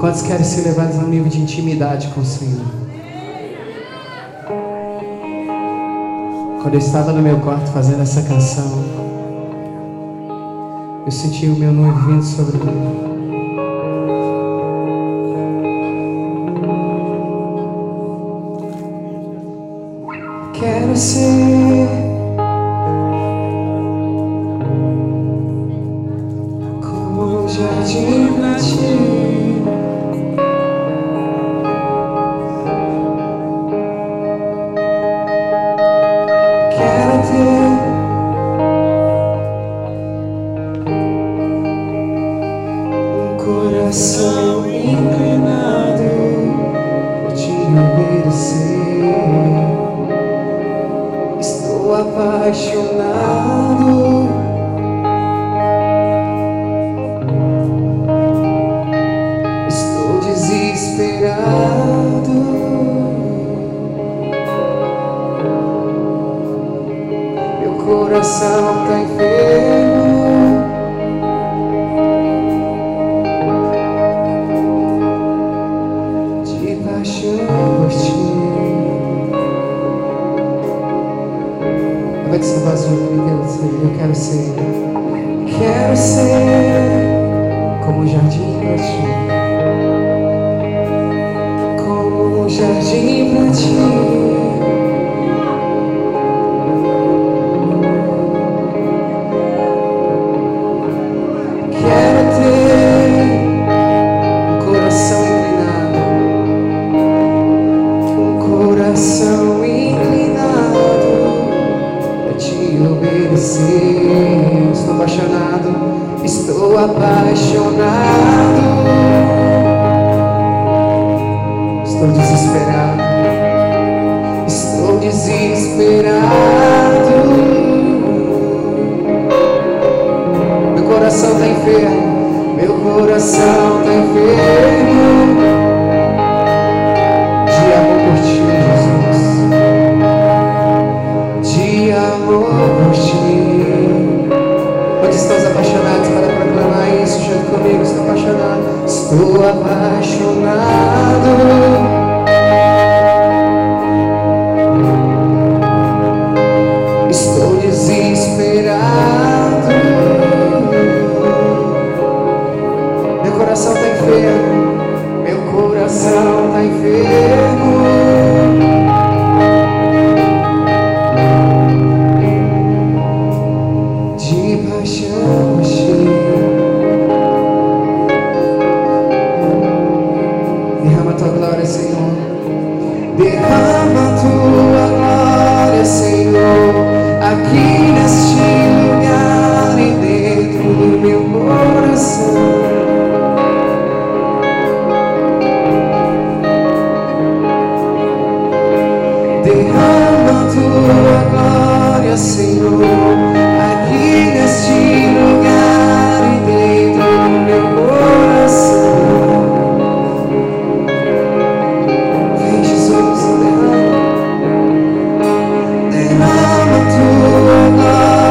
Quantos querem se levar a um nível de intimidade com o Senhor? Quando eu estava no meu quarto fazendo essa canção, eu senti o meu noivo vindo sobre mim. Quero ser como o jardim pra ti, quero ter um coração inclinado pra te obedecer. Estou apaixonado, estou desesperado. Meu coração tá enfermo. De paixão por ti. Como é que você faz o que eu quero ser? Quero ser como um jardim pra ti, como um jardim pra ti. Quero ter um coração inclinado, um coração inclinado te obedecer. Estou apaixonado, estou apaixonado, estou desesperado, estou desesperado. Meu coração tá enfermo, meu coração tá enfermo. De amor por ti, Jesus. Onde estão os apaixonados para proclamar isso junto comigo? Estou apaixonado, estou apaixonado, estou desesperado. Meu coração tá enfermo, meu coração tá enfermo. Derrama tua glória, Senhor. Derrama tua glória, Senhor, aqui neste lugar e dentro do meu coração. Derrama tua glória, Senhor, aqui neste lugar e dentro do meu coração. Derrama tua glória.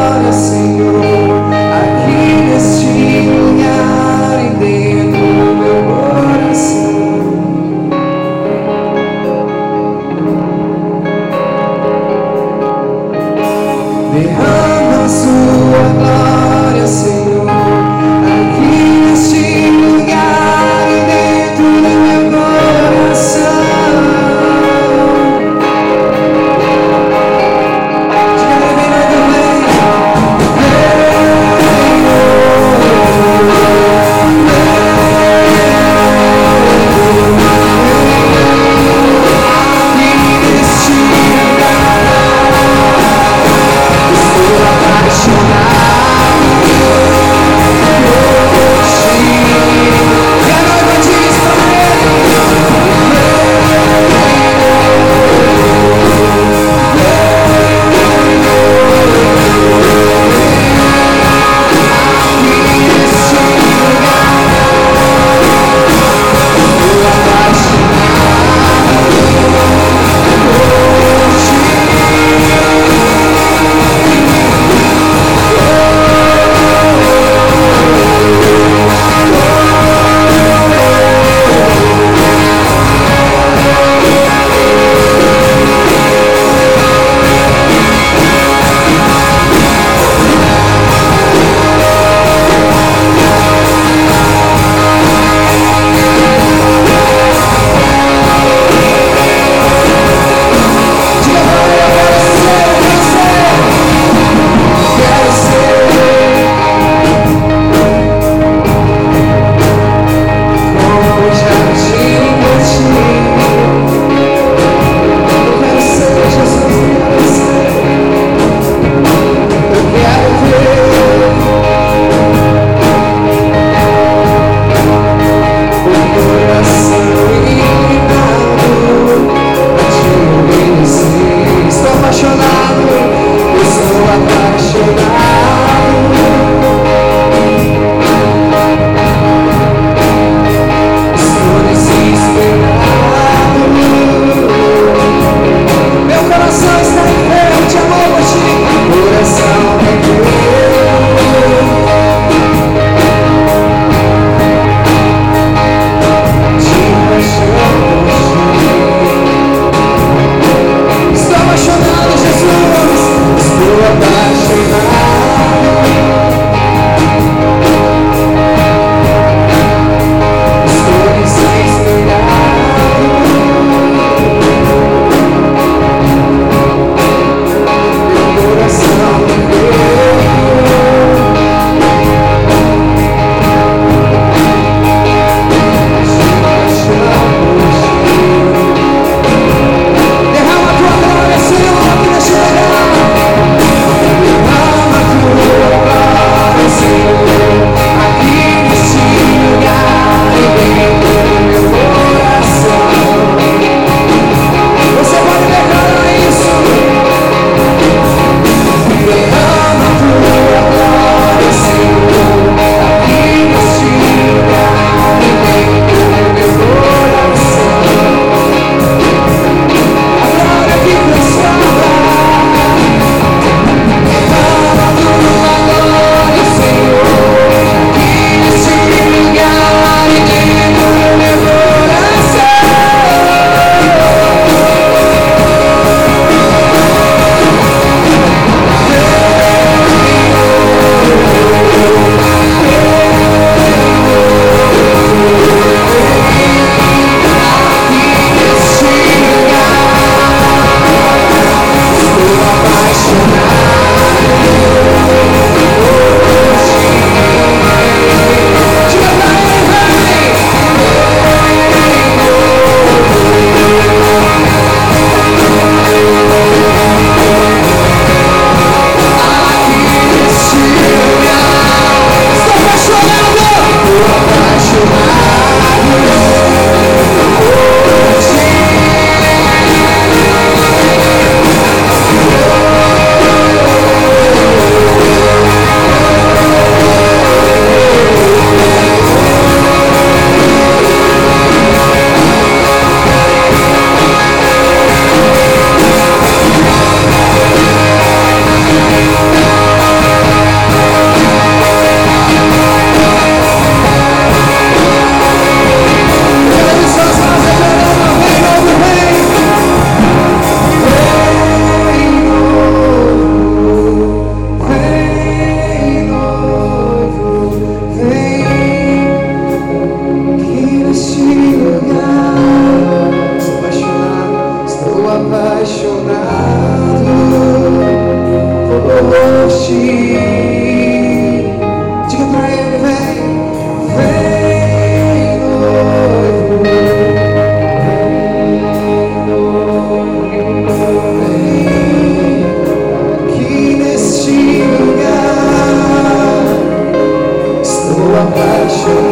compassion.